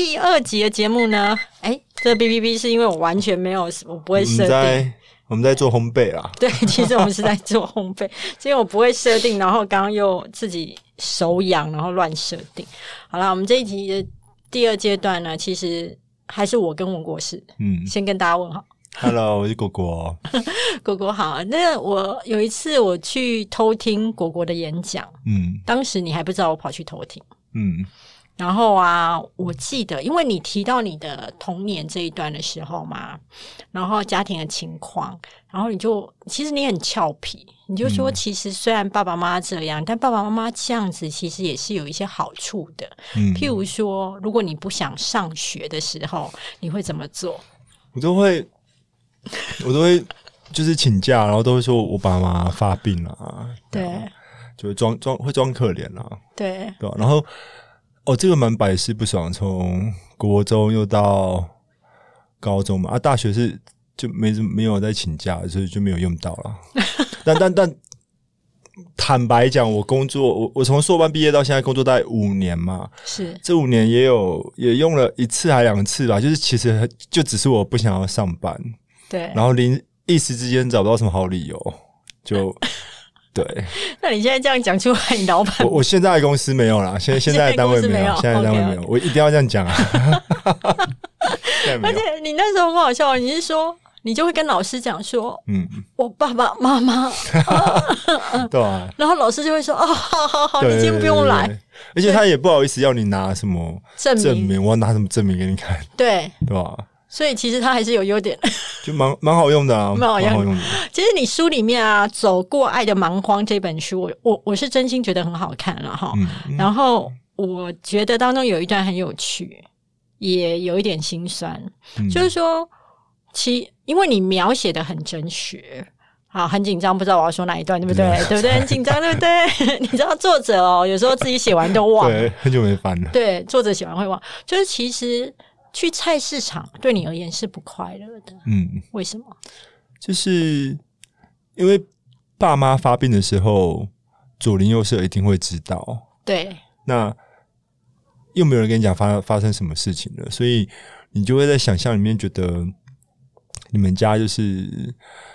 第2集的节目呢，这 BBB 是因为我完全没有，我不会设定。我们在做烘焙啦。对，其实我们是在做烘焙，所以我不会设定，然后刚刚又自己手痒，然后乱设定。好啦，我们这一集的第2阶段呢，其实还是我跟文国士，先跟大家问好。Hello， 我是果果。果果好。那我有一次我去偷听果果的演讲，当时你还不知道我跑去偷听，然后啊，我记得因为你提到你的童年这一段的时候嘛，然后家庭的情况，然后其实你很俏皮，你就说其实虽然爸爸妈妈这样，但爸爸妈妈这样子其实也是有一些好处的，譬如说如果你不想上学的时候你会怎么做？我都会就是请假，然后都会说我爸妈发病了，对，就会装可怜啦，对吧？然后这个蛮百试不爽，从国中又到高中嘛，大学是就没有在请假，所以就没有用到了。但坦白讲，我工作，我从硕班毕业到现在工作大概5年嘛，是这5年也用了1次还2次吧，就是其实就只是我不想要上班，对，然后一时之间找不到什么好理由，就。对，那你现在这样讲出来，你老板我现在的公司没有啦，现在的单位没有，现在的单位没有，我一定要这样讲啊！而且你那时候很好笑，你是说你就会跟老师讲说，我爸爸妈妈，对啊，然后老师就会说，哦，好，你今天不用来，而且他也不好意思要你拿什么证明，我要拿什么证明给你看，对吧？所以其实它还是有优点，就蛮好用的啊，蛮好用的。其实你书里面啊，《走过爱的蛮荒》这本书，我是真心觉得很好看了哈。然后我觉得当中有一段很有趣，也有一点心酸，就是说，因为你描写的很真实。好，很紧张，不知道我要说哪一段，对不对？对不对？很紧张，对不对？你知道作者有时候自己写完都忘了，对，很久没翻了。对，作者写完会忘，就是其实。去菜市场对你而言是不快乐的，为什么？就是因为爸妈发病的时候，左邻右舍一定会知道，对，那又没有人跟你讲发生什么事情了，所以你就会在想象里面觉得你们家就是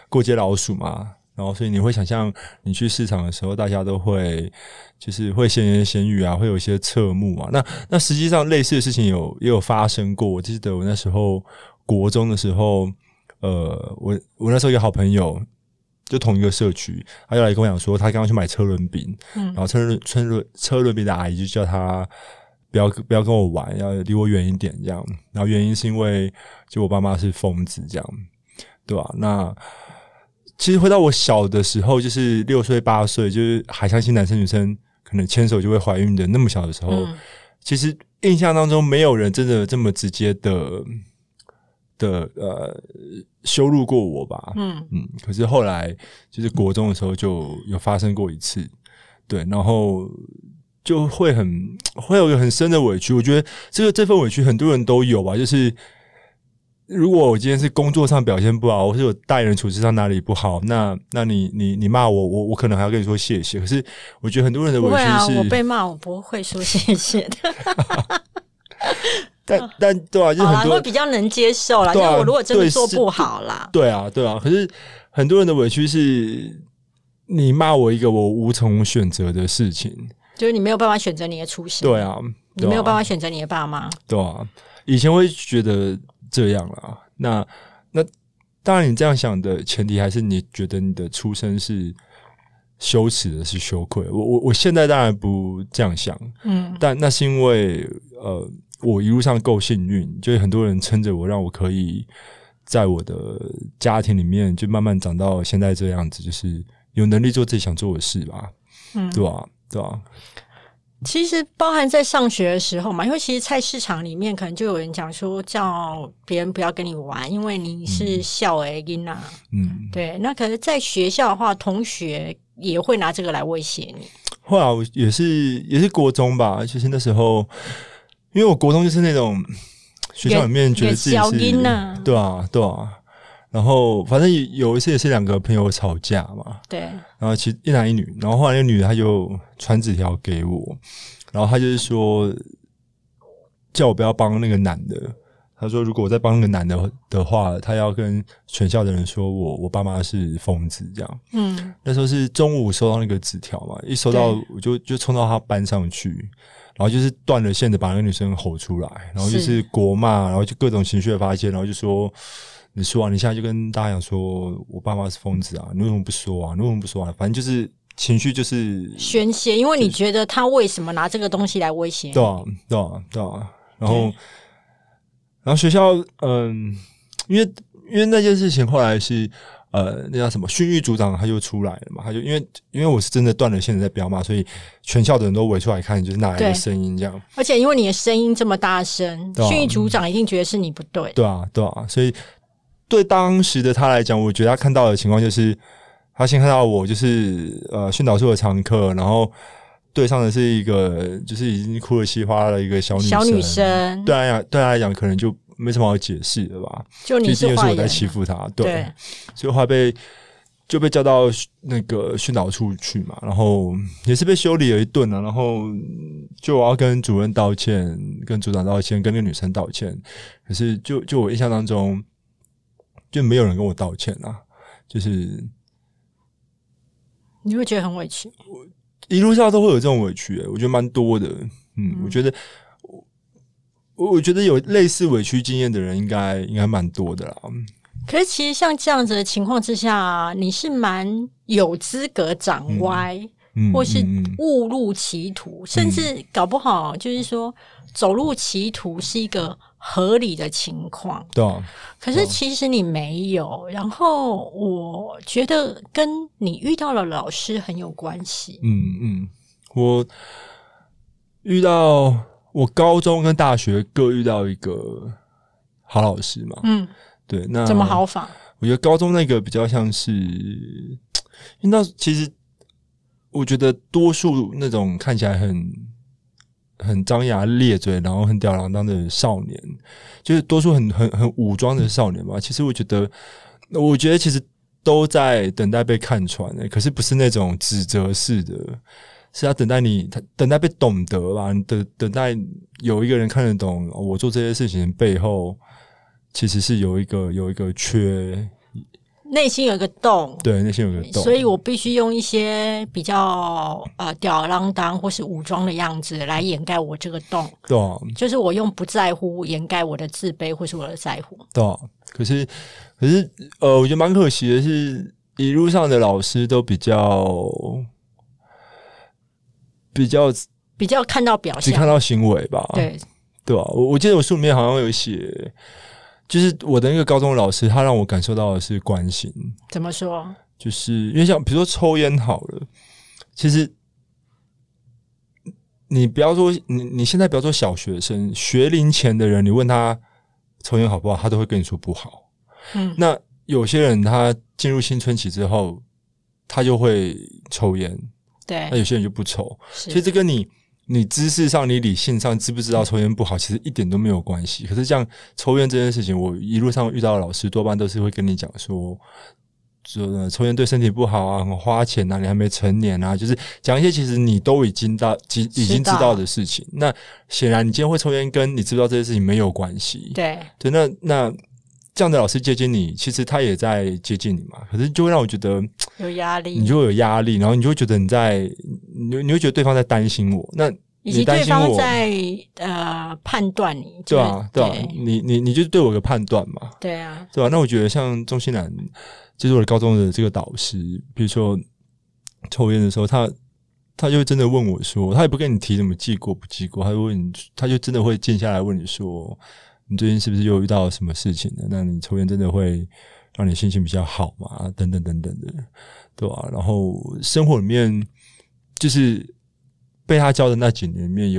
过街老鼠嘛，然后所以你会想象你去市场的时候，大家都会就是会闲言闲语啊，会有一些侧目啊。那实际上类似的事情也有发生过。我记得我那时候国中的时候，我那时候有好朋友，就同一个社区，他就来跟我讲说，他刚刚去买车轮饼，然后车轮饼的阿姨就叫他不要跟我玩，要离我远一点这样。然后原因是因为就我爸妈是疯子这样，对吧？那其实回到我小的时候，就是6岁8岁，就是还相信男生女生可能牵手就会怀孕的那么小的时候，其实印象当中没有人真的这么直接的羞辱过我吧，可是后来就是国中的时候就有发生过1次，对，然后就会有一个很深的委屈。我觉得这份委屈很多人都有吧，就是。如果我今天是工作上表现不好，或是我待人处事上哪里不好，那你骂我可能还要跟你说谢谢。可是我觉得很多人的委屈是，我被骂我不会说谢谢的。但对啊，就是很多人会比较能接受啦，因为我如果真的做不好啦，对啊。可是很多人的委屈是，你骂我一个我无从选择的事情，就是你没有办法选择你的出身，对啊，你没有办法选择你的爸妈，对啊。以前会觉得。这样啦，那当然，你这样想的前提还是你觉得你的出身是羞耻的，是羞愧。我现在当然不这样想，但那是因为我一路上够幸运，就是很多人撑着我，让我可以在我的家庭里面就慢慢长到现在这样子，就是有能力做自己想做的事吧，对吧？其实包含在上学的时候嘛，因为其实菜市场里面可能就有人讲说叫别人不要跟你玩，因为你是小的囡仔，对。那可是在学校的话，同学也会拿这个来威胁你。后来我也是国中吧，就是那时候，因为我国中就是那种学校里面觉得自己是囡仔，对啊。然后反正有一次也是2个朋友吵架嘛，对，然后其实一男一女，然后后来那女的她就传纸条给我，然后她就是说叫我不要帮那个男的，他说如果我再帮那个男的的话，他要跟全校的人说我爸妈是疯子这样。嗯，那时候是中午收到那个纸条嘛，一收到我就冲到他班上去，然后就是断了线的把那个女生吼出来，然后就是国骂，然后就各种情绪的发泄，然后就说你说啊，你现在就跟大家讲说我爸妈是疯子啊，你为什么不说啊，你为什么不说啊，反正就是情绪就是宣泄，因为你觉得他为什么拿这个东西来威胁？对啊，对啊，对啊。然后学校，因为那件事情后来是那叫什么训育组长他就出来了嘛，他就因为我是真的断了线在飙嘛，所以全校的人都围出来看，就是哪来的声音这样。而且因为你的声音这么大声，训育组长一定觉得是你不对。对啊，对啊，所以对当时的他来讲，我觉得他看到的情况就是。他先看到我就是训导处的常客，然后对上的是一个就是已经哭得稀花的一个小女生，对他来讲可能就没什么好解释的吧，就你是坏人，毕竟是我在欺负他，对，所以后来就被叫到那个训导处去嘛，然后也是被修理了一顿啊，然后就我要跟主任道歉，跟组长道歉，跟那个女生道歉，可是就我印象当中就没有人跟我道歉啊，就是。你会觉得很委屈，我一路上都会有这种委屈、我觉得蛮多的。我觉得我觉得有类似委屈经验的人应该蛮多的啦。可是其实像这样子的情况之下，你是蛮有资格长歪，或是误入歧途，甚至搞不好就是说走入歧途是一个合理的情况。对、啊，可是其实你没有。然后我觉得跟你遇到了老师很有关系。我遇到我高中跟大学各遇到一个好老师嘛。对，那怎么好法？我觉得高中那个比较像是，因为那其实我觉得多数那种看起来很张牙咧嘴，然后很吊儿郎当的少年，就是多数很武装的少年嘛。其实我觉得其实都在等待被看穿、可是不是那种指责式的，是要等待你，等待被懂得吧，等待有一个人看得懂、我做这些事情背后其实是有一个缺。内心有一个洞，对，内心有一个洞，所以我必须用一些比较吊儿郎当或是武装的样子来掩盖我这个洞。对、啊，就是我用不在乎掩盖我的自卑或是我的在乎。对、啊，可是我觉得蛮可惜的是，一路上的老师都比较看到表象，只看到行为吧。对，对吧、啊？我记得我书里面好像有写。就是我的那个高中老师，他让我感受到的是关心。怎么说？就是因为像比如说抽烟好了，其实你不要说你现在不要说小学生，学龄前的人，你问他抽烟好不好，他都会跟你说不好。那有些人他进入青春期之后，他就会抽烟，对，那有些人就不抽。其实这跟你知识上你理性上知不知道抽烟不好其实一点都没有关系，可是像抽烟这件事情，我一路上遇到的老师多半都是会跟你讲说抽烟对身体不好啊，很花钱啊，你还没成年啊，就是讲一些其实你都已经知道的事情。那显然你今天会抽烟跟你知不知道这些事情没有关系。对，那这样的老师接近你，其实他也在接近你嘛，可是就会让我觉得有压力，你就会有压力，然后你就会觉得你会觉得对方在担心我，那你担心我以及对方在判断你、就是、对啊你就对我有个判断嘛，对啊，对吧、啊？那我觉得像钟欣然就是我的高中的这个导师，比如说抽烟的时候，他就真的问我说，他也不跟你提怎么记过不记过，他就真的会静下来问你说你最近是不是又遇到什么事情呢？那你抽烟真的会让你心情比较好嘛？等等等等的，对吧、啊？然后生活里面就是被他教的那几年里面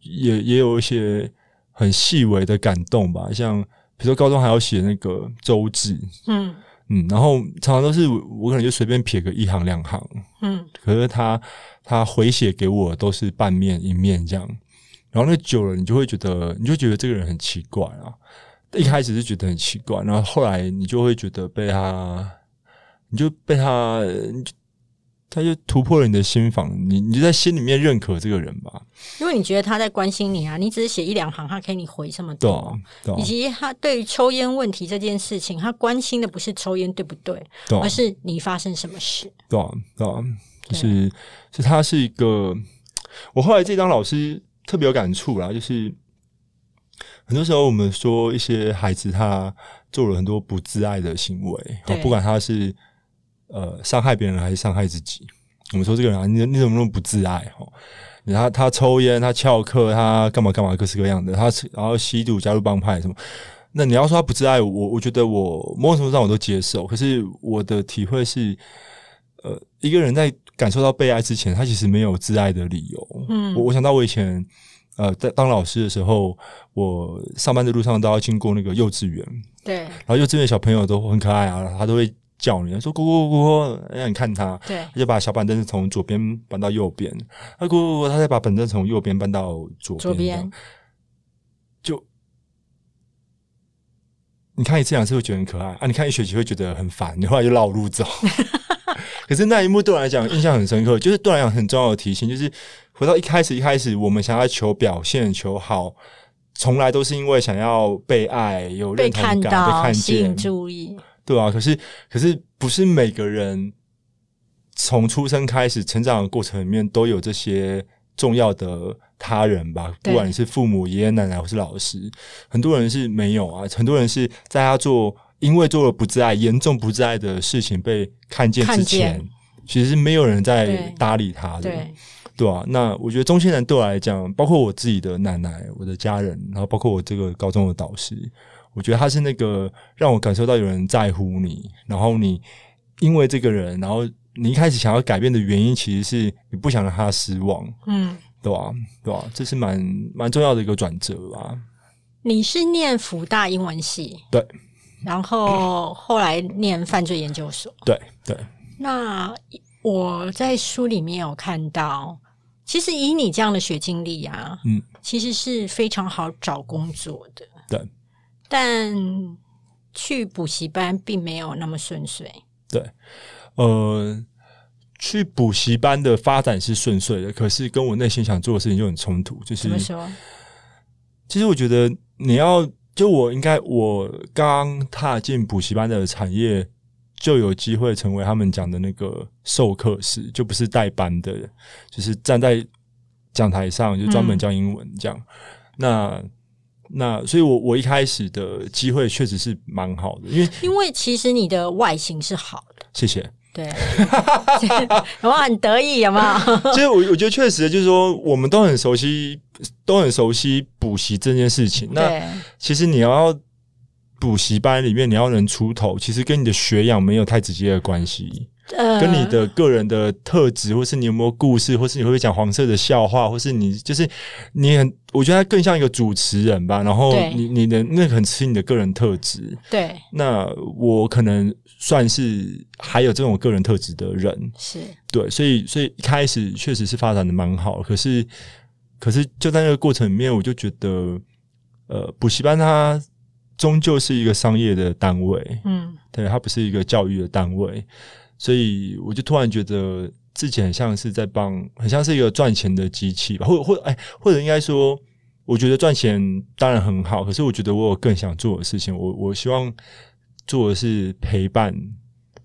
也有一些很细微的感动吧，像比如说高中还要写那个周志，然后常常都是我可能就随便撇个一行两行，可是他回写给我都是半面一面这样。然后那久了，你就会觉得这个人很奇怪啊。一开始是觉得很奇怪，然后后来你就会觉得被他，你就被他，他就突破了你的心防，你就在心里面认可这个人吧，因为你觉得他在关心你啊，你只是写一两行，他给你回这么多，以及他对于抽烟问题这件事情，他关心的不是抽烟对不对，而是你发生什么事。对啊，对啊，就是他是一个，我后来这当老师特别有感触啦，就是很多时候我们说一些孩子他做了很多不自爱的行为，不管他是伤害别人还是伤害自己，我们说这个人啊，你怎么那么不自爱齁？他抽烟，他翘课，他干嘛干嘛各式各样的，他然后吸毒加入帮派什么。那你要说他不自爱，我觉得我某种程度上我都接受。可是我的体会是，一个人在感受到被爱之前，他其实没有自爱的理由。嗯，我想到我以前当老师的时候，我上班的路上都要经过那个幼稚园，对，然后幼稚园小朋友都很可爱啊，他都会叫你说咕咕咕咕，让你看他，对，他就把小板凳从左边搬到右边，他咕咕咕，他再把板凳从右边搬到左边，就你看一次两次会觉得很可爱啊，你看一学期会觉得很烦，你后来就绕路走。可是那一幕对我来讲印象很深刻，就是对我来讲很重要的提醒，就是回到一开始，我们想要求表现、求好。从来都是因为想要被爱、有认同感、被看见、吸引注意，对啊。可是不是每个人从出生开始成长的过程里面都有这些重要的他人吧？不管你是父母、爷爷奶奶或是老师，很多人是没有啊。很多人是在他因为做了不自爱、严重不自爱的事情被看见之前，其实是没有人在搭理他的。对。对啊，那我觉得中心人对我来讲，包括我自己的奶奶、我的家人，然后包括我这个高中的导师，我觉得他是那个让我感受到有人在乎你，然后你因为这个人，然后你一开始想要改变的原因，其实是你不想让他失望，嗯，对啊，对啊，这是蛮重要的一个转折吧。你是念辅大英文系，对，然后后来念犯罪研究所，对对。那我在书里面有看到。其实以你这样的学经历啊，嗯，其实是非常好找工作的，对。但去补习班并没有那么顺遂，对。去补习班的发展是顺遂的，可是跟我内心想做的事情就很冲突。就是怎么说？其实我觉得你要，我刚踏进补习班的产业，就有机会成为他们讲的那个授课师，就不是带班的，就是站在讲台上就专门教英文这样。那所以我一开始的机会确实是蛮好的，因为其实你的外形是好的，谢谢。对，我很得意，有没有？就是我觉得确实就是说，我们都很熟悉补习这件事情。那其实你要。补习班里面你要能出头，其实跟你的学养没有太直接的关系，跟你的个人的特质，或是你有没有故事，或是你会不会讲黄色的笑话，或是你就是你很，我觉得它更像一个主持人吧。然后你的那很吃你的个人特质，对。那我可能算是还有这种个人特质的人，是对，所以一开始确实是发展的蛮好，可是就在那个过程里面，我就觉得补习班它。终究是一个商业的单位，嗯，对，它不是一个教育的单位，所以我就突然觉得自己很像是在帮，很像是一个赚钱的机器吧，或者应该说，我觉得赚钱当然很好，可是我觉得我有更想做的事情，我希望做的是陪伴，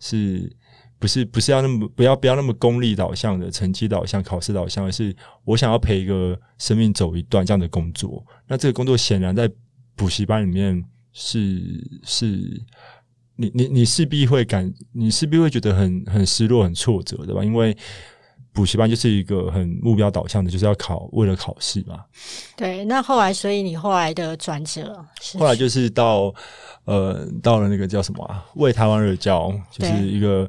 是不是要那么不要那么功利导向的成绩导向考试导向，而是我想要陪一个生命走一段这样的工作。那这个工作显然在补习班里面。是你势必会觉得很失落、很挫折的吧？因为补习班就是一个很目标导向的，就是要为了考试嘛。对，那后来，所以你后来的转折，后来就是到了那个叫什么啊？为台湾而教，就是一个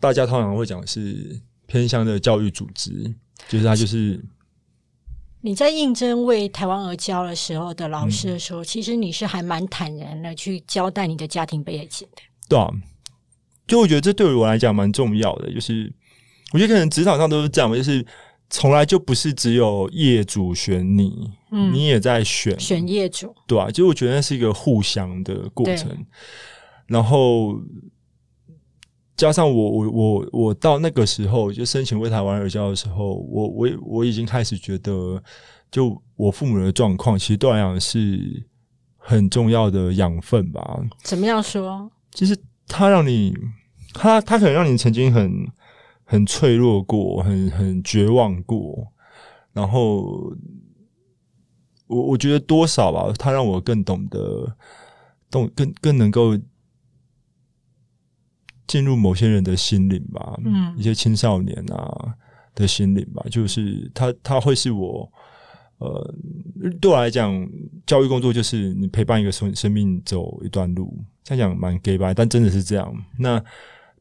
大家通常会讲是偏向的教育组织，就是它就是。你在应征为台湾而教的时候的老师的时候，其实你是还蛮坦然的去交代你的家庭背景的。对啊，就我觉得这对我来讲蛮重要的，就是我觉得可能职场上都是这样，就是从来就不是只有业主选你，你也在选业主，对啊，就我觉得那是一个互相的过程。然后加上我到那个时候就申请为台湾而教的时候，我已经开始觉得，就我父母的状况其实对我来讲是很重要的养分吧。怎么样说？就是他可能让你曾经很脆弱过，很绝望过，然后我觉得多少吧，他让我更懂得，更能够进入某些人的心灵吧，一些青少年啊的心灵吧，就是他会是我，对我来讲，教育工作就是你陪伴一个生命走一段路，这样讲蛮假掰，但真的是这样。那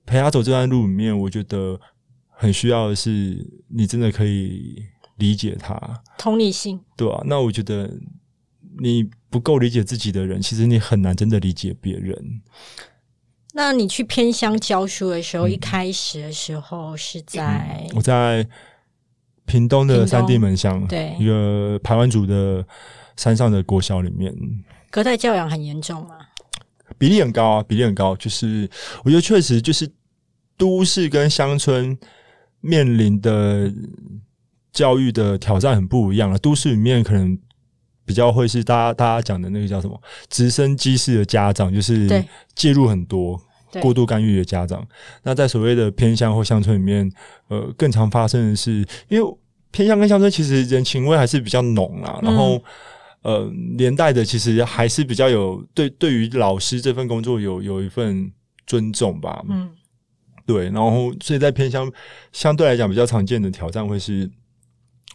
陪他走这段路里面，我觉得很需要的是你真的可以理解他，同理心，对啊，那我觉得你不够理解自己的人，其实你很难真的理解别人。那你去偏乡教书的时候，一开始的时候是在我在屏东的三地门乡，对，一个排湾族的山上的国小里面。隔代教养很严重吗？比例很高啊，比例很高。就是我觉得确实就是都市跟乡村面临的教育的挑战很不一样了。都市里面可能比较会是大家讲的那个叫什么直升机式的家长，就是介入很多过度干预的家长。那在所谓的偏乡或乡村里面，更常发生的是，因为偏乡跟乡村其实人情味还是比较浓啦，然后连带的其实还是比较有对于老师这份工作有一份尊重吧，对，然后所以在偏乡相对来讲比较常见的挑战会是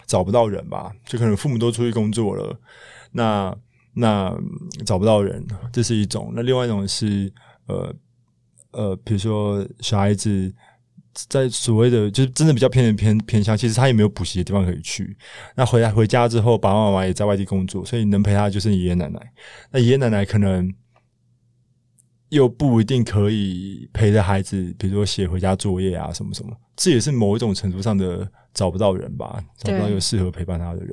找不到人吧，就可能父母都出去工作了，那找不到人，这是一种。那另外一种是比如说小孩子在所谓的就是真的比较偏乡，其实他也没有补习的地方可以去。那回家之后，爸爸妈妈也在外地工作，所以能陪他就是爷爷奶奶。那爷爷奶奶可能又不一定可以陪着孩子，比如说写回家作业啊什么什么，这也是某一种程度上的找不到人吧，找不到有适合陪伴他的人。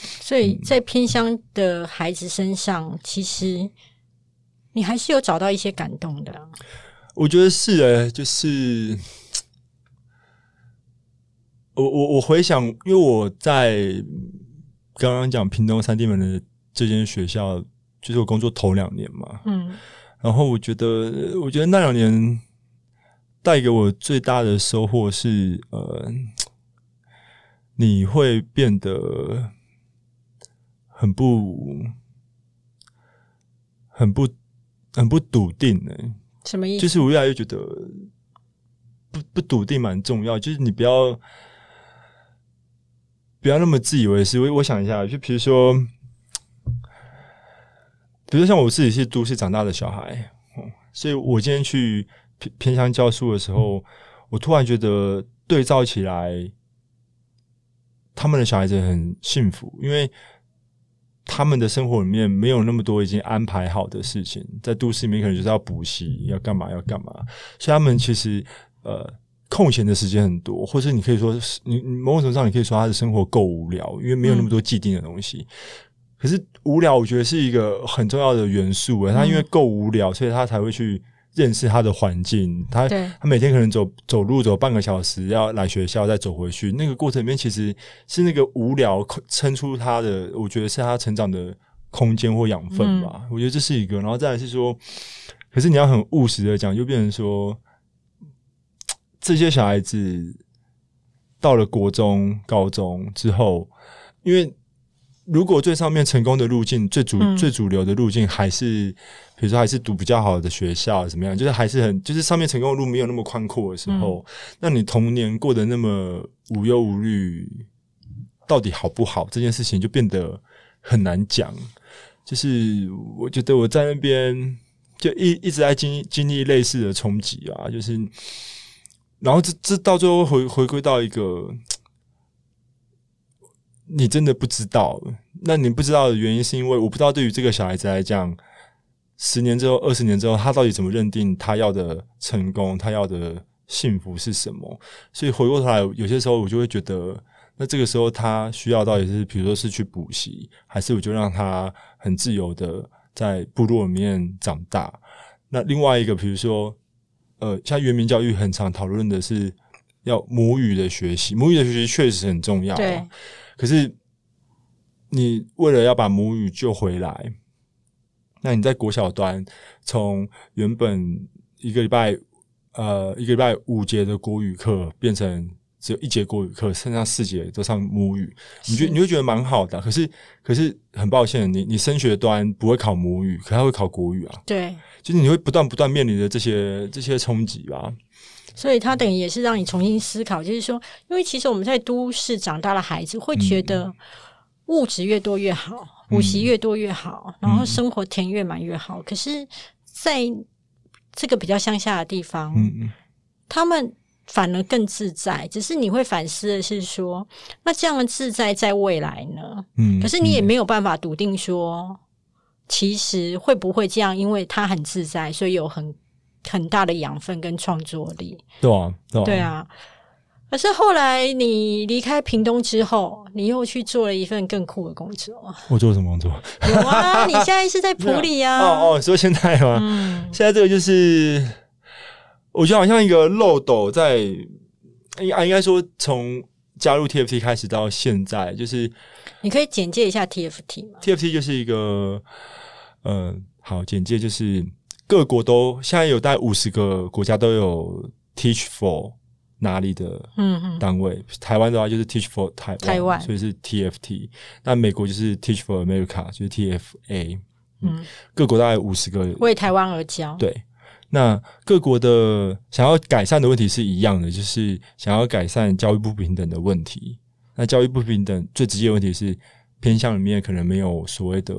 所以在偏乡的孩子身上，其实你还是有找到一些感动的。我觉得是就是我回想，因为我在刚刚讲屏东三地门的这间学校，就是我工作头2年嘛，然后我觉得那2年带给我最大的收获是，你会变得很不笃定欸。什么意思？就是我越来越觉得不笃定蛮重要，就是你不要那么自以为是。我想一下，就比如说像我自己是都市长大的小孩，所以我今天去偏乡教书的时候，我突然觉得对照起来，他们的小孩子很幸福，因为他们的生活里面没有那么多已经安排好的事情，在都市里面可能就是要补习，要干嘛，所以他们其实空闲的时间很多，或是你可以说你某种程度上你可以说他的生活够无聊，因为没有那么多既定的东西。可是无聊我觉得是一个很重要的元素，他因为够无聊，所以他才会去认识他的环境，他每天可能走路走半个小时要来学校再走回去，那个过程里面其实是那个无聊撑出他的，我觉得是他成长的空间或养分吧，我觉得这是一个。然后再来是说，可是你要很务实的讲，就变成说这些小孩子到了国中高中之后，因为如果最上面成功的路径，最主流的路径还是，比如说还是读比较好的学校怎么样，就是还是就是上面成功的路没有那么宽阔的时候，那你童年过得那么无忧无虑，到底好不好这件事情就变得很难讲。就是我觉得我在那边就一直在经历类似的冲击啊，就是然后这到最后回归到一个。你真的不知道，那你不知道的原因是因为我不知道对于这个小孩子来讲，10年之后、20年之后，他到底怎么认定他要的成功、他要的幸福是什么？所以回过头来，有些时候我就会觉得，那这个时候他需要到底是，比如说是去补习，还是我就让他很自由的在部落里面长大？那另外一个，比如说像原民教育很常讨论的是要母语的学习，母语的学习确实很重要，对。可是你为了要把母语救回来，那你在国小端从原本一个礼拜5节的国语课变成只有1节国语课，剩下4节都上母语，你会觉得蛮好的、啊。可是很抱歉，你升学端不会考母语，可它会考国语啊。对，就是你会不断面临的这些冲击吧。所以它等于也是让你重新思考，就是说，因为其实我们在都市长大的孩子会觉得物质越多越好，补习越多越好，然后生活填越满越好。可是在这个比较乡下的地方，他们反而更自在。只是你会反思的是说，那这样的自在在未来呢？可是你也没有办法笃定说，其实会不会这样？因为他很自在，所以有很大的养分跟创作力。对啊，对啊。可是后来你离开屏东之后，你又去做了一份更酷的工作。我做了什么工作？有啊，你现在是在埔里啊。哦哦，说现在吗？现在这个就是，我觉得好像一个漏斗在，应该说从加入 TFT 开始到现在，就是你可以简介一下 TFT 吗 ？TFT 就是一个，好，简介就是各国都现在有大概50个国家都有 Teach for。哪里的单位？台湾的话就是 Teach for Taiwan， 所以是 TFT。那美国就是 Teach for America， 就是 TFA。各国大概50个，为台湾而教。对，那各国的想要改善的问题是一样的，就是想要改善教育不平等的问题。那教育不平等最直接的问题是偏向里面可能没有所谓的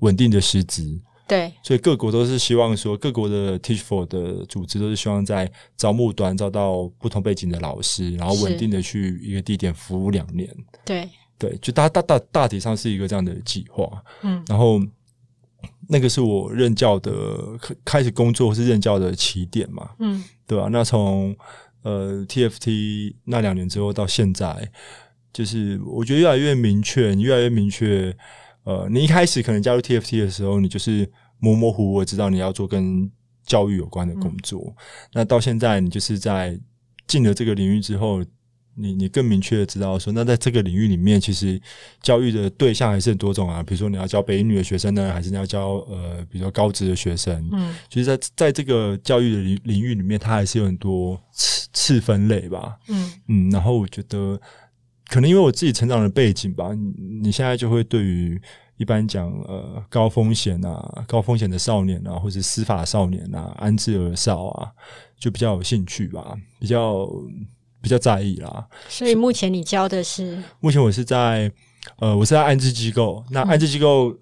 稳定的师资。对，所以各国都是希望说，各国的 Teach for 的组织都是希望在招募端招到不同背景的老师，然后稳定的去一个地点服务2年。对，对，就大体上是一个这样的计划。然后那个是我任教的开始工作是任教的起点嘛。对吧、啊？那从TFT 那2年之后到现在，就是我觉得越来越明确，你越来越明确。你一开始可能加入 TFT 的时候，你就是模糊知道你要做跟教育有关的工作。那到现在，你就是在进了这个领域之后，你更明确的知道说，那在这个领域里面，其实教育的对象还是很多种啊。比如说，你要教北一女的学生呢，还是你要教比如说高职的学生？其实在这个教育的领域里面，它还是有很多次分类吧。然后我觉得。可能因为我自己成长的背景吧，你现在就会对于一般讲高风险的少年啊，或是司法少年啊、安置儿少啊，就比较有兴趣吧，比较在意啦。所以目前你教的是？目前我是在安置机构，那安置机构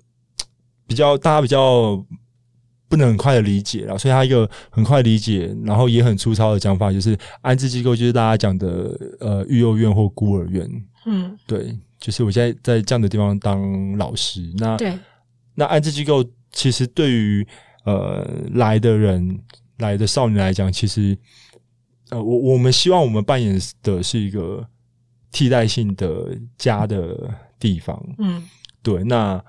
大家比较不能很快的理解啦，所以他一个很快理解，然后也很粗糙的讲法，就是安置机构就是大家讲的育幼院或孤儿院。对，就是我现在在这样的地方当老师。那安置机构其实对于来的少年来讲，其实我们希望我们扮演的是一个替代性的家的地方。对，那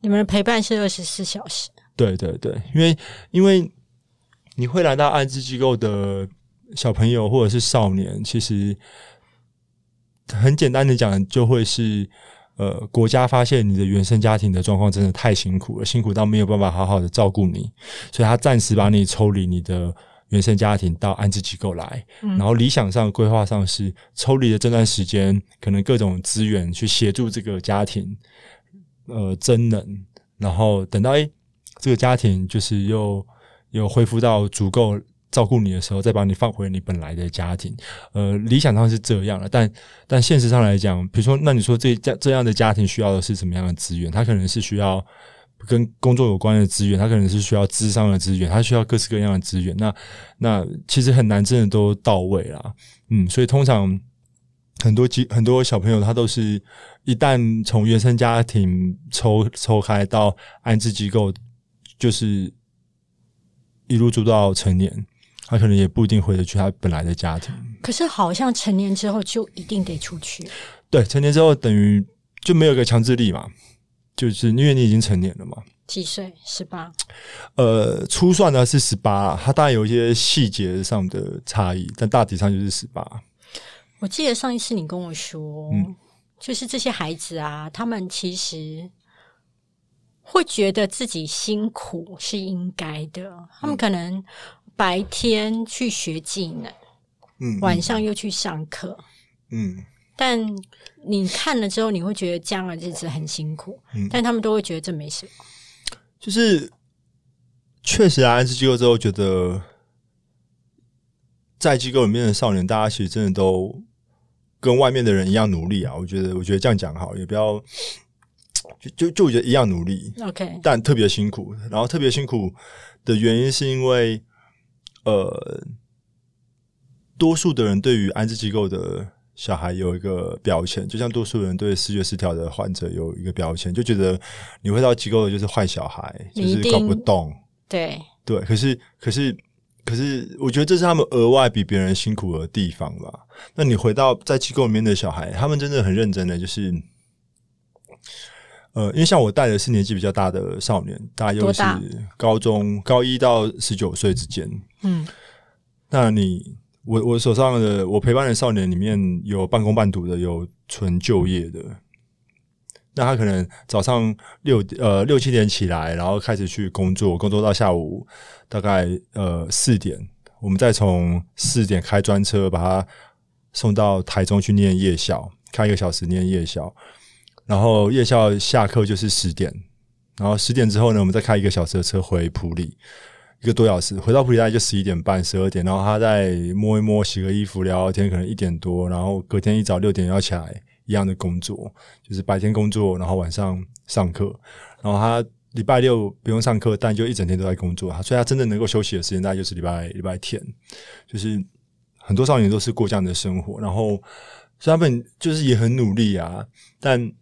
你们的陪伴是24小时。对对对，因为你会来到安置机构的小朋友或者是少年，其实很简单的讲，就会是国家发现你的原生家庭的状况真的太辛苦了，辛苦到没有办法好好的照顾你，所以他暂时把你抽离你的原生家庭到安置机构来，然后理想上规划上是抽离的这段时间，可能各种资源去协助这个家庭增能，然后等到这个家庭就是又恢复到足够照顾你的时候，再把你放回你本来的家庭。理想上是这样了，但现实上来讲，比如说，那你说这样的家庭需要的是什么样的资源？他可能是需要跟工作有关的资源，他可能是需要咨商的资源，他需要各式各样的资源。那其实很难真的都到位啦。所以通常很多小朋友他都是一旦从原生家庭抽开到安置机构。就是一路住到成年，他可能也不一定回得去他本来的家庭。可是好像成年之后就一定得出去。对，成年之后等于就没有一个强制力嘛，就是因为你已经成年了嘛。几岁？18？初算呢是18，它当然有一些细节上的差异，但大体上就是18。我记得上一次你跟我说，就是这些孩子啊，他们其实会觉得自己辛苦是应该的，他们可能白天去学技能，晚上又去上课，但你看了之后，你会觉得这样的日子很辛苦，但他们都会觉得这没什么。就是确实来安置机构之后，觉得在机构里面的少年，大家其实真的都跟外面的人一样努力啊。我觉得这样讲好，也不要就觉得一样努力 ，OK， 但特别辛苦。然后特别辛苦的原因是因为，多数的人对于安置机构的小孩有一个标签，就像多数人对视觉失调的患者有一个标签，就觉得你会到机构的就是坏小孩，就是搞不懂。对，可是，我觉得这是他们额外比别人辛苦的地方吧。那你回到在机构里面的小孩，他们真的很认真的，就是因为像我带的是年纪比较大的少年，大约是高中高一到19岁之间。那我手上的我陪伴的少年里面有半工半读的，有纯就业的。那他可能早上六七点起来，然后开始去工作到下午大概4点，我们再从4点开专车把他送到台中去念夜校，开1个小时念夜校，然后夜校下课就是10点，然后10点之后呢，我们再开1个小时的车回埔里。1个多小时，回到普里大概就11点半12点，然后他再摸一摸，洗个衣服，聊聊天，可能1点多，然后隔天一早6点要起来一样的工作，就是白天工作，然后晚上上课，然后他礼拜六不用上课，但就一整天都在工作，所以他真正能够休息的时间大概就是礼拜天，就是很多少年都是过这样的生活，然后所以他们就是也很努力啊，但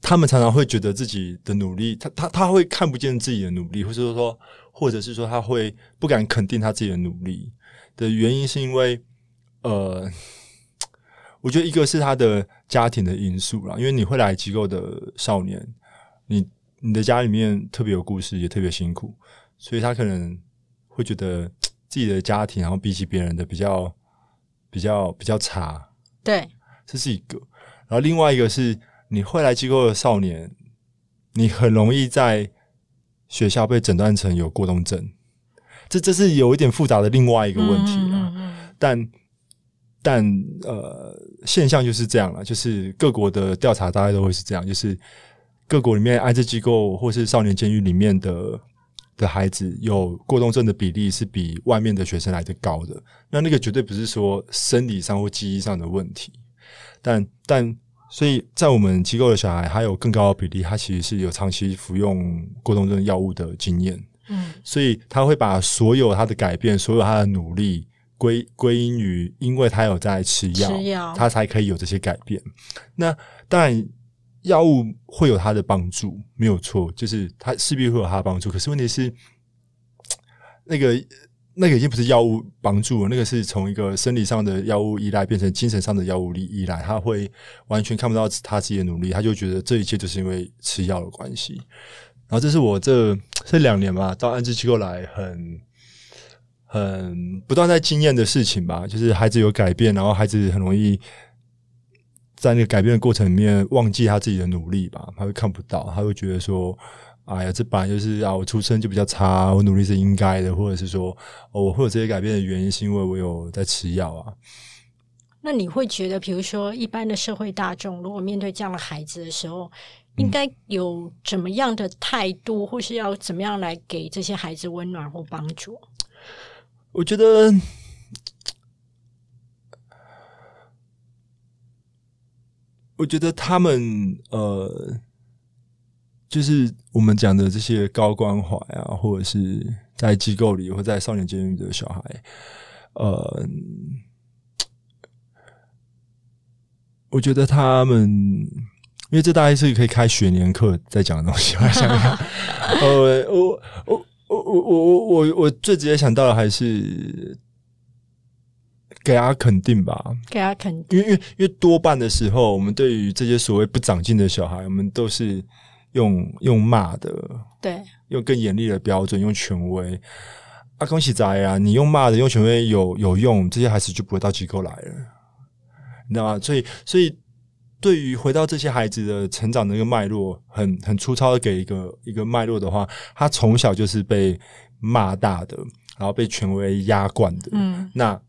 他们常常会觉得自己的努力，他会看不见自己的努力，或者是说他会不敢肯定他自己的努力的原因，是因为我觉得一个是他的家庭的因素啦，因为你会来机构的少年，你的家里面特别有故事，也特别辛苦，所以他可能会觉得自己的家庭，然后比起别人的比较差，对，这是一个。然后另外一个是，你会来机构的少年，你很容易在学校被诊断成有过动症，这是有一点复杂的另外一个问题啦。但现象就是这样啦，就是各国的调查大概都会是这样，就是各国里面安置机构或是少年监狱里面的孩子有过动症的比例是比外面的学生来得高的。那个绝对不是说生理上或记忆上的问题，但所以在我们机构的小孩，他有更高的比例，他其实是有长期服用过动症药物的经验，所以他会把所有他的改变，所有他的努力归因于因为他有在吃药，他才可以有这些改变。那当然药物会有他的帮助，没有错，就是他势必会有他的帮助，可是问题是那个已经不是药物帮助了，那个是从一个生理上的药物依赖变成精神上的药物依赖，他会完全看不到他自己的努力，他就觉得这一切就是因为吃药的关系。然后这是我这2年吧，到安置机构来很不断在经验的事情吧，就是孩子有改变，然后孩子很容易在那个改变的过程里面忘记他自己的努力吧，他会看不到，他会觉得说哎呀，这本来就是啊，我出生就比较差，我努力是应该的，或者是说，我会有这些改变的原因是因为我有在吃药啊。那你会觉得，比如说一般的社会大众，如果面对这样的孩子的时候，应该有怎么样的态度，或是要怎么样来给这些孩子温暖或帮助？我觉得，他们就是我们讲的这些高关怀啊，或者是在机构里或在少年监狱的小孩，我觉得他们，因为这大概是可以开学年课在讲的东西，我想想我最直接想到的还是给他肯定吧，给他肯定，因为多半的时候，我们对于这些所谓不长进的小孩，我们都是用骂的，对，用更严厉的标准，用权威。啊，恭喜仔啊，你用骂的，用权威有用，这些孩子就不会到机构来了，你知道吗？所以对于回到这些孩子的成长的一个脉络，很粗糙的给一个脉络的话，他从小就是被骂大的，然后被权威压惯的。嗯，那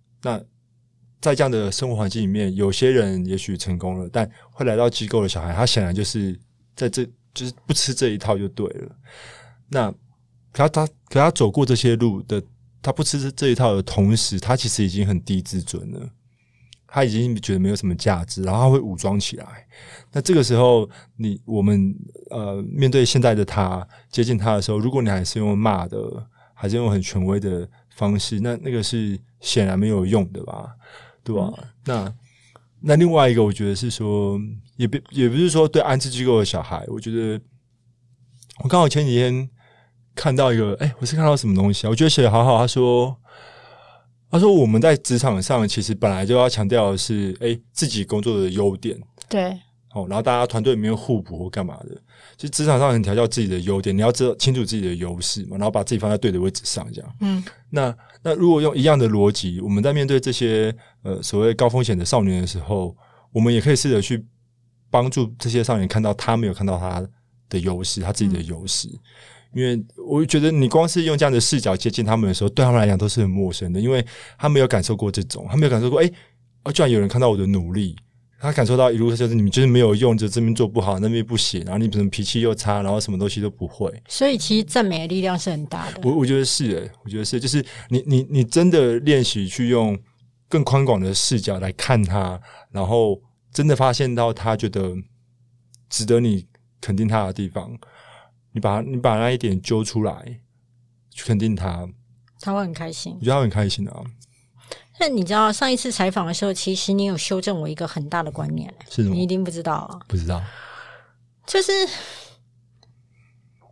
在这样的生活环境里面，有些人也许成功了，但会来到机构的小孩，他显然就是在这就是不吃这一套就对了。那可他走过这些路的，他不吃这一套的同时，他其实已经很低自尊了。他已经觉得没有什么价值，然后他会武装起来。那这个时候我们面对现在的他，接近他的时候，如果你还是用骂的，还是用很权威的方式，那个是显然没有用的吧，对吧？嗯，那另外一个我觉得是说，也不是说对安置机构的小孩，我觉得我刚好前几天看到一个，我是看到什么东西啊？我觉得写得好好，他说我们在职场上其实本来就要强调的是自己工作的优点，对，然后大家团队里面互补或干嘛的，其实职场上很强调自己的优点，你要知道清楚自己的优势嘛，然后把自己放在对的位置上这样。嗯，那如果用一样的逻辑，我们在面对这些所谓高风险的少年的时候，我们也可以试着去帮助这些少年看到他没有看到他的优势，他自己的优势。嗯，因为我觉得你光是用这样的视角接近他们的时候，对他们来讲都是很陌生的，因为他没有感受过这种，他没有感受过居然有人看到我的努力，他感受到一路就是你们就是没有用，就这边做不好，那边不行，然后你可能脾气又差，然后什么东西都不会。所以其实赞美的力量是很大的。我觉得是我觉得是，就是你真的练习去用更宽广的视角来看他，然后真的发现到他觉得值得你肯定他的地方。你把那一点揪出来去肯定他，他会很开心。我觉得他会很开心的啊。那你知道上一次采访的时候，其实你有修正我一个很大的观念，是什么？你一定不知道啊。不知道。就是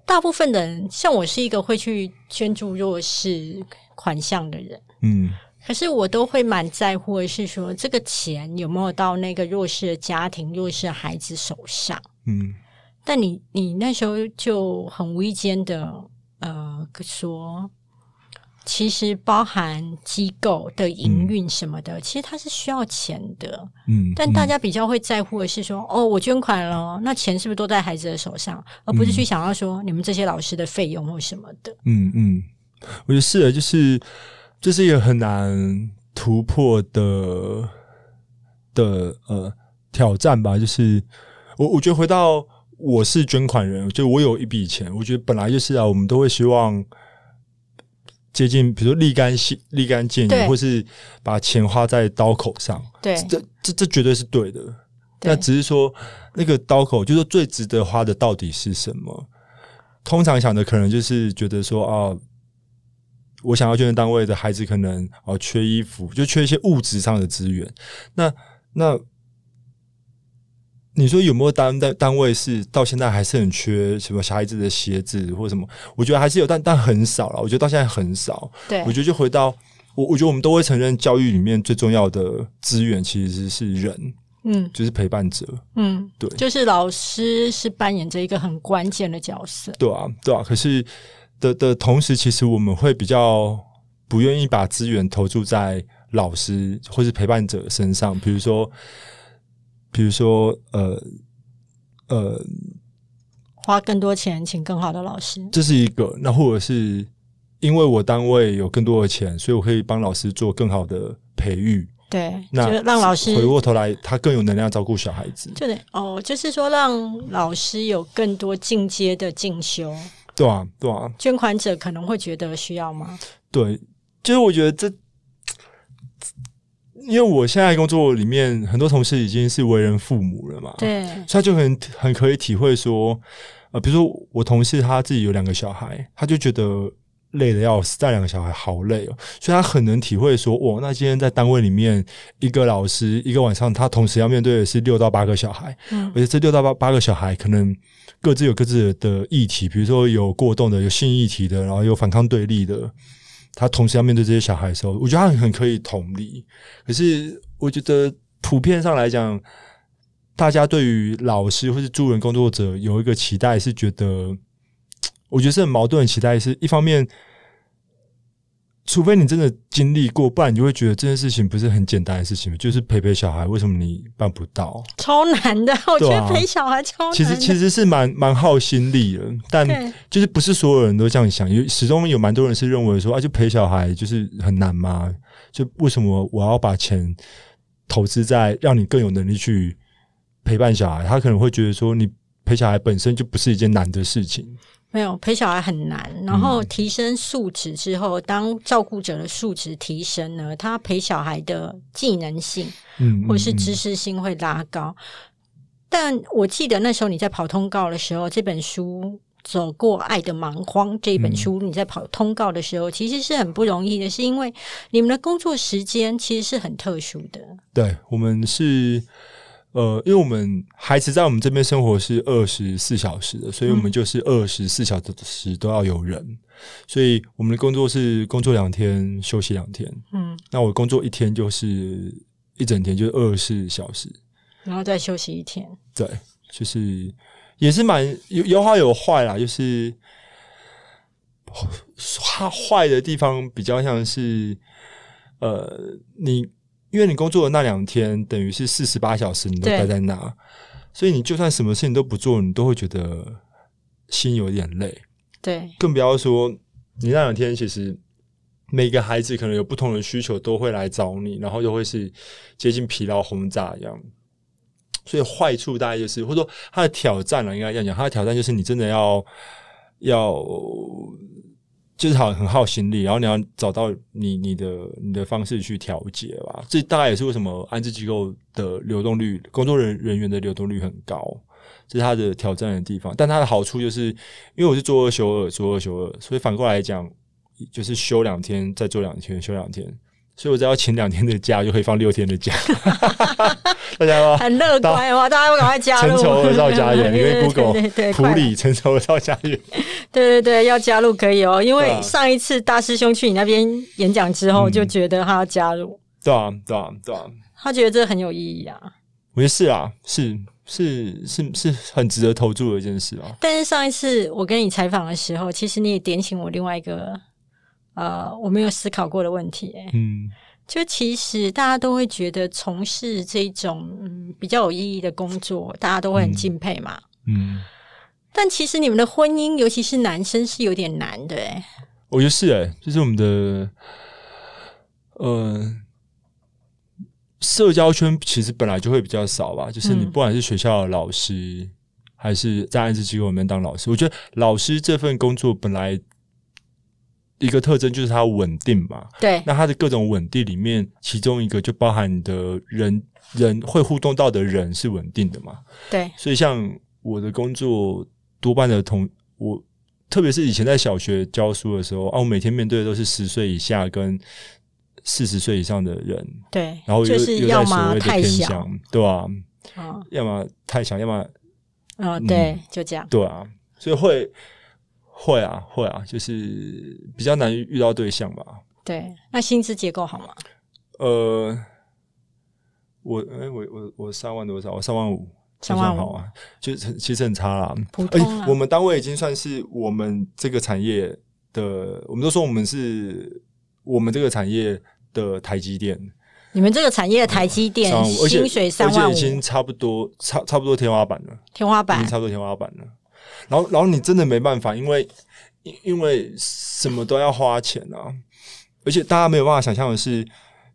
大部分的人，像我是一个会去捐助弱势款项的人，嗯，可是我都会蛮在乎的是说，这个钱有没有到那个弱势的家庭、弱势的孩子手上，嗯。但你那时候就很无意间的说，其实包含机构的营运什么的，其实它是需要钱的。嗯，但大家比较会在乎的是说，我捐款了，那钱是不是都在孩子的手上，而不是去想要说你们这些老师的费用或什么的。嗯嗯，我觉得是的，就是这是一个很难突破的挑战吧。就是我觉得回到。我是捐款人，就我有一笔钱，我觉得本来就是啊，我们都会希望接近，比如说立竿见影，或是把钱花在刀口上，对，这绝对是对的。那只是说那个刀口，就是说最值得花的到底是什么？通常想的可能就是觉得说啊，我想要捐的单位的孩子可能缺衣服，就缺一些物质上的资源。那。你说有没有单位是到现在还是很缺什么小孩子的鞋子或什么？我觉得还是有，但很少了。我觉得到现在很少。对，我觉得就回到我觉得我们都会承认，教育里面最重要的资源其实是人，嗯，就是陪伴者，嗯，对，就是老师是扮演着一个很关键的角色。对啊，对啊。可是的同时，其实我们会比较不愿意把资源投注在老师或是陪伴者身上，比如说，花更多钱请更好的老师，这是一个。那或者是因为我单位有更多的钱，所以我可以帮老师做更好的培育。对，那就让老师回过头来，他更有能量照顾小孩子。对，就是说让老师有更多进阶的进修。对啊，对啊。捐款者可能会觉得需要吗？对，就是我觉得这。因为我现在工作里面很多同事已经是为人父母了嘛，对，所以他就很可以体会说，比如说我同事他自己有2个小孩，他就觉得累得要死，带2个小孩好累哦，所以他很能体会说，那今天在单位里面，一个老师一个晚上他同时要面对的是6到8个小孩，嗯，而且这6到8个小孩可能各自有各自的议题，比如说有过动的，有性议题的，然后有反抗对立的。他同时要面对这些小孩的时候，我觉得他很可以同理。可是我觉得普遍上来讲，大家对于老师或是助人工作者有一个期待，是觉得我觉得是很矛盾的期待，是一方面除非你真的经历过，不然你就会觉得这件事情不是很简单的事情，就是陪小孩为什么你办不到，超难的，我觉得陪小孩超难的。其实是蛮耗心力的，但就是不是所有人都这样想，始终有蛮多人是认为说啊，就陪小孩就是很难嘛，就为什么我要把钱投资在让你更有能力去陪伴小孩，他可能会觉得说你陪小孩本身就不是一件难的事情。没有，陪小孩很难，然后提升素质之后，当照顾者的素质提升呢，他陪小孩的技能性或是知识性会拉高。但我记得那时候你在跑通告的时候，这本书走过爱的蛮荒，这一本书你在跑通告的时候其实是很不容易的，是因为你们的工作时间其实是很特殊的。对，我们是因为我们孩子在我们这边生活是24小时的，所以我们就是24小时都要有人，所以我们的工作是工作2天休息2天。那我工作一天就是一整天，就是24小时，然后再休息1天。对，就是也是蛮 有好有坏啦，就是它坏的地方比较像是因为你工作的那2天等于是48小时你都待在那，所以你就算什么事情都不做，你都会觉得心有点累。对，更不要说你那2天其实每个孩子可能有不同的需求都会来找你，然后又会是接近疲劳轰炸一样。所以坏处大概就是，或者说它的挑战应该这样讲，它的挑战就是你真的要就是很耗心力，然后你要找到你的方式去调节吧。这大概也是为什么安置机构的流动率，工作人员的流动率很高，这是它的挑战的地方。但它的好处就是，因为我是做2休2，所以反过来讲，就是休2天，再做2天，休2天，所以我只要请2天的假，就可以放6天的假。大家要很乐观的话，大家要赶快加入成熟儿少家园，因为 Google 普里成熟儿少家园。对对对，要加入可以哦，因为上一次大师兄去你那边演讲之后，就觉得他要加入。对啊，对啊，对啊，他觉得这很有意义啊。我觉得是啊，是很值得投注的一件事啊。但是上一次我跟你采访的时候，其实你也点醒我另外一个我没有思考过的问题就其实大家都会觉得从事这种比较有意义的工作，大家都会很敬佩嘛。但其实你们的婚姻，尤其是男生是有点难的我觉得是就是我们的社交圈其实本来就会比较少吧，就是你不管是学校的老师，还是在安置机构里面当老师，我觉得老师这份工作本来一个特征就是它稳定嘛，对。那它的各种稳定里面，其中一个就包含你的人会互动到的人是稳定的嘛，对。所以像我的工作多半的我特别是以前在小学教书的时候我每天面对的都是10岁以下跟40岁以上的人，对。然后就是要么太小，对啊，要么太小，要么对，就这样，对啊，所以会啊，就是比较难遇到对象吧。对，那薪资结构好吗？我3万多少？我3万5，3万5好啊，就其实很差啦。普通啊，我们单位已经算是我们这个产业的，我们都说我们是我们这个产业的台积电。你们这个产业的台积电，薪水3万5，而且已经差不多天花板了。天花板，已经差不多天花板了。然后你真的没办法，因为什么都要花钱啊！而且大家没有办法想象的是，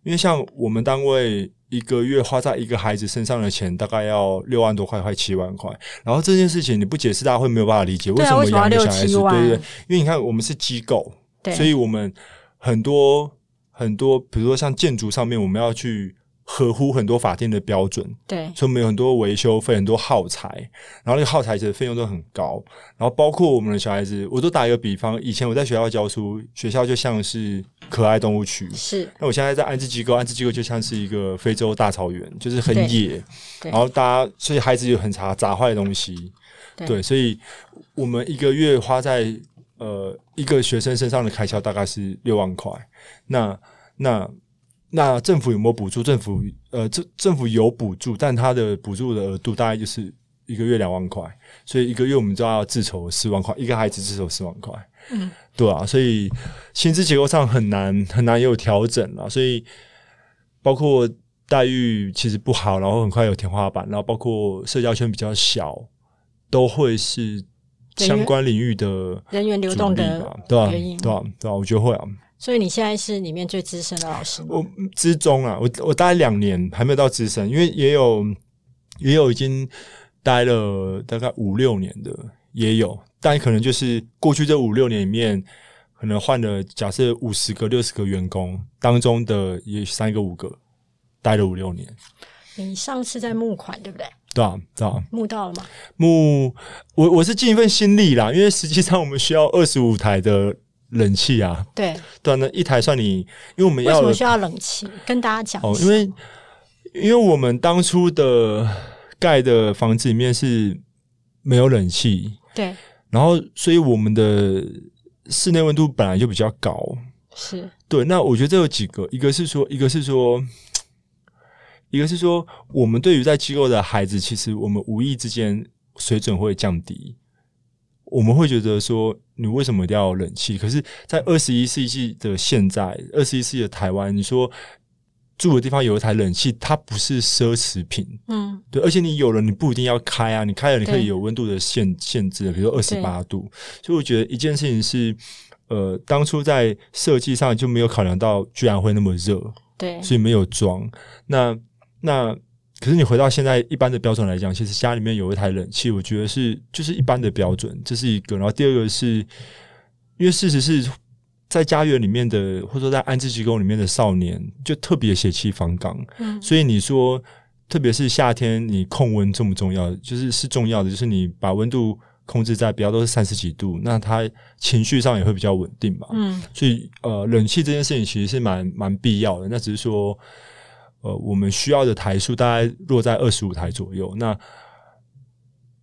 因为像我们单位一个月花在一个孩子身上的钱大概要6万多块，快7万块。然后这件事情你不解释，大家会没有办法理解为什么养一个小孩子，对对，因为你看我们是机构，所以我们很多，比如说像建筑上面，我们要去合乎很多法定的标准，对，所以我们有很多维修费，很多耗材，然后那个耗材的费用都很高。然后包括我们的小孩子，我都打一个比方，以前我在学校教书，学校就像是可爱动物区，是。那我现在在安置机构，安置机构就像是一个非洲大草原，就是很野，然后大家所以孩子有很常砸坏的东西，对，所以我们一个月花在一个学生身上的开销大概是6万块，那那政府有没有补助？政府有补助，但它的补助的额度大概就是一个月2万块，所以一个月我们就要自筹4万块，一个孩子自筹4万块。嗯，对啊，所以薪资结构上很难有调整啦，所以包括待遇其实不好，然后很快有天花板，然后包括社交圈比较小，都会是相关领域的人员流动的原因。对啊，对啊，我觉得会啊。所以你现在是里面最资深的老师吗？我之中啊，我待2年还没有到资深，因为也有已经待了大概5-6年的也有，但可能就是过去这5-6年里面，可能换了假设50个、60个员工当中的也3个、5个待了5-6年。你上次在募款对不对？对啊，对啊，募到了吗？我是尽一份心力啦，因为实际上我们需要25台的冷气啊。对，对啊，那一台算你，因为我们要为什么需要冷气？跟大家讲一下。哦，因为我们当初的盖的房子里面是没有冷气，对，然后所以我们的室内温度本来就比较高，是对。那我觉得这有几个，一个是说，我们对于在机构的孩子，其实我们无意之间水准会降低。我们会觉得说，你为什么一定要有冷气？可是，在21世纪的现在，21世纪的台湾，你说住的地方有一台冷气，它不是奢侈品。嗯，对，而且你有了，你不一定要开啊，你开了你可以有温度的限制，比如说28度。所以我觉得一件事情是，当初在设计上就没有考量到，居然会那么热。对，所以没有装。那可是你回到现在一般的标准来讲，其实家里面有一台冷气，我觉得是就是一般的标准，这是一个。然后第二个是，因为事实是在家园里面的，或者说在安置机构里面的少年，就特别血气方刚。嗯，所以你说，特别是夏天，你控温重不重要？就是重要的，就是你把温度控制在不要都是30几度，那他情绪上也会比较稳定嘛。嗯，所以冷气这件事情其实是蛮必要的。那只是说，我们需要的台数大概落在25台左右，那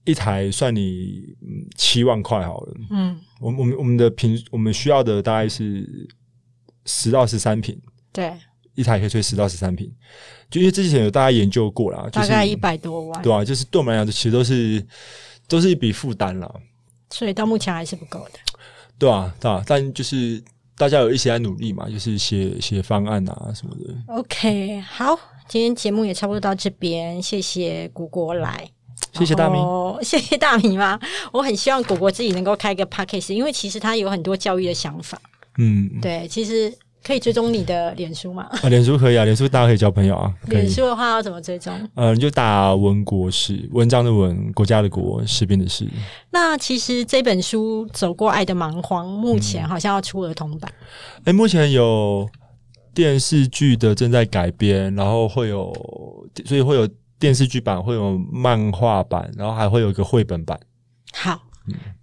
一台算你7万块好了。嗯，我们需要的大概是10到13平，对，一台可以吹10到13平，就因为之前有大家研究过啦，就是，大概100多万，对啊，就是对我们来讲，其实都是一笔负担啦，所以到目前还是不够的。对啊，对啊，但就是大家有一起来努力嘛，就是写方案啊什么的。OK， 好，今天节目也差不多到这边，谢谢果果来，谢谢大米，谢谢大米嘛。我很希望果果自己能够开一个 podcast， 因为其实他有很多教育的想法。嗯，对，其实可以追踪你的脸书嘛？啊，脸书可以啊，脸书大家可以交朋友啊。脸书的话要怎么追踪？你就打文国士，文章的文，国家的国，士兵的士。那其实这本书《走过爱的蛮荒》目前好像要出儿童版。哎，目前有电视剧的正在改编，然后会有，所以会有电视剧版，会有漫画版，然后还会有一个绘本版。好，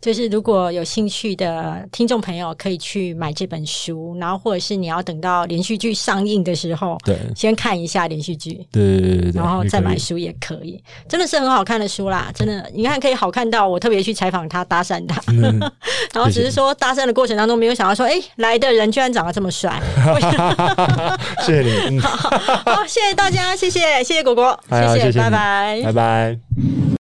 就是如果有兴趣的听众朋友可以去买这本书，然后或者是你要等到连续剧上映的时候，对，先看一下连续剧，对对对，然后再买书也可以，真的是很好看的书啦，真的，你看可以好看到我特别去采访他，搭讪他，嗯，然后只是说搭讪的过程当中没有想到说，哎，来的人居然长得这么帅，谢谢你，好，谢谢大家，谢谢果果，谢谢，拜拜，拜拜。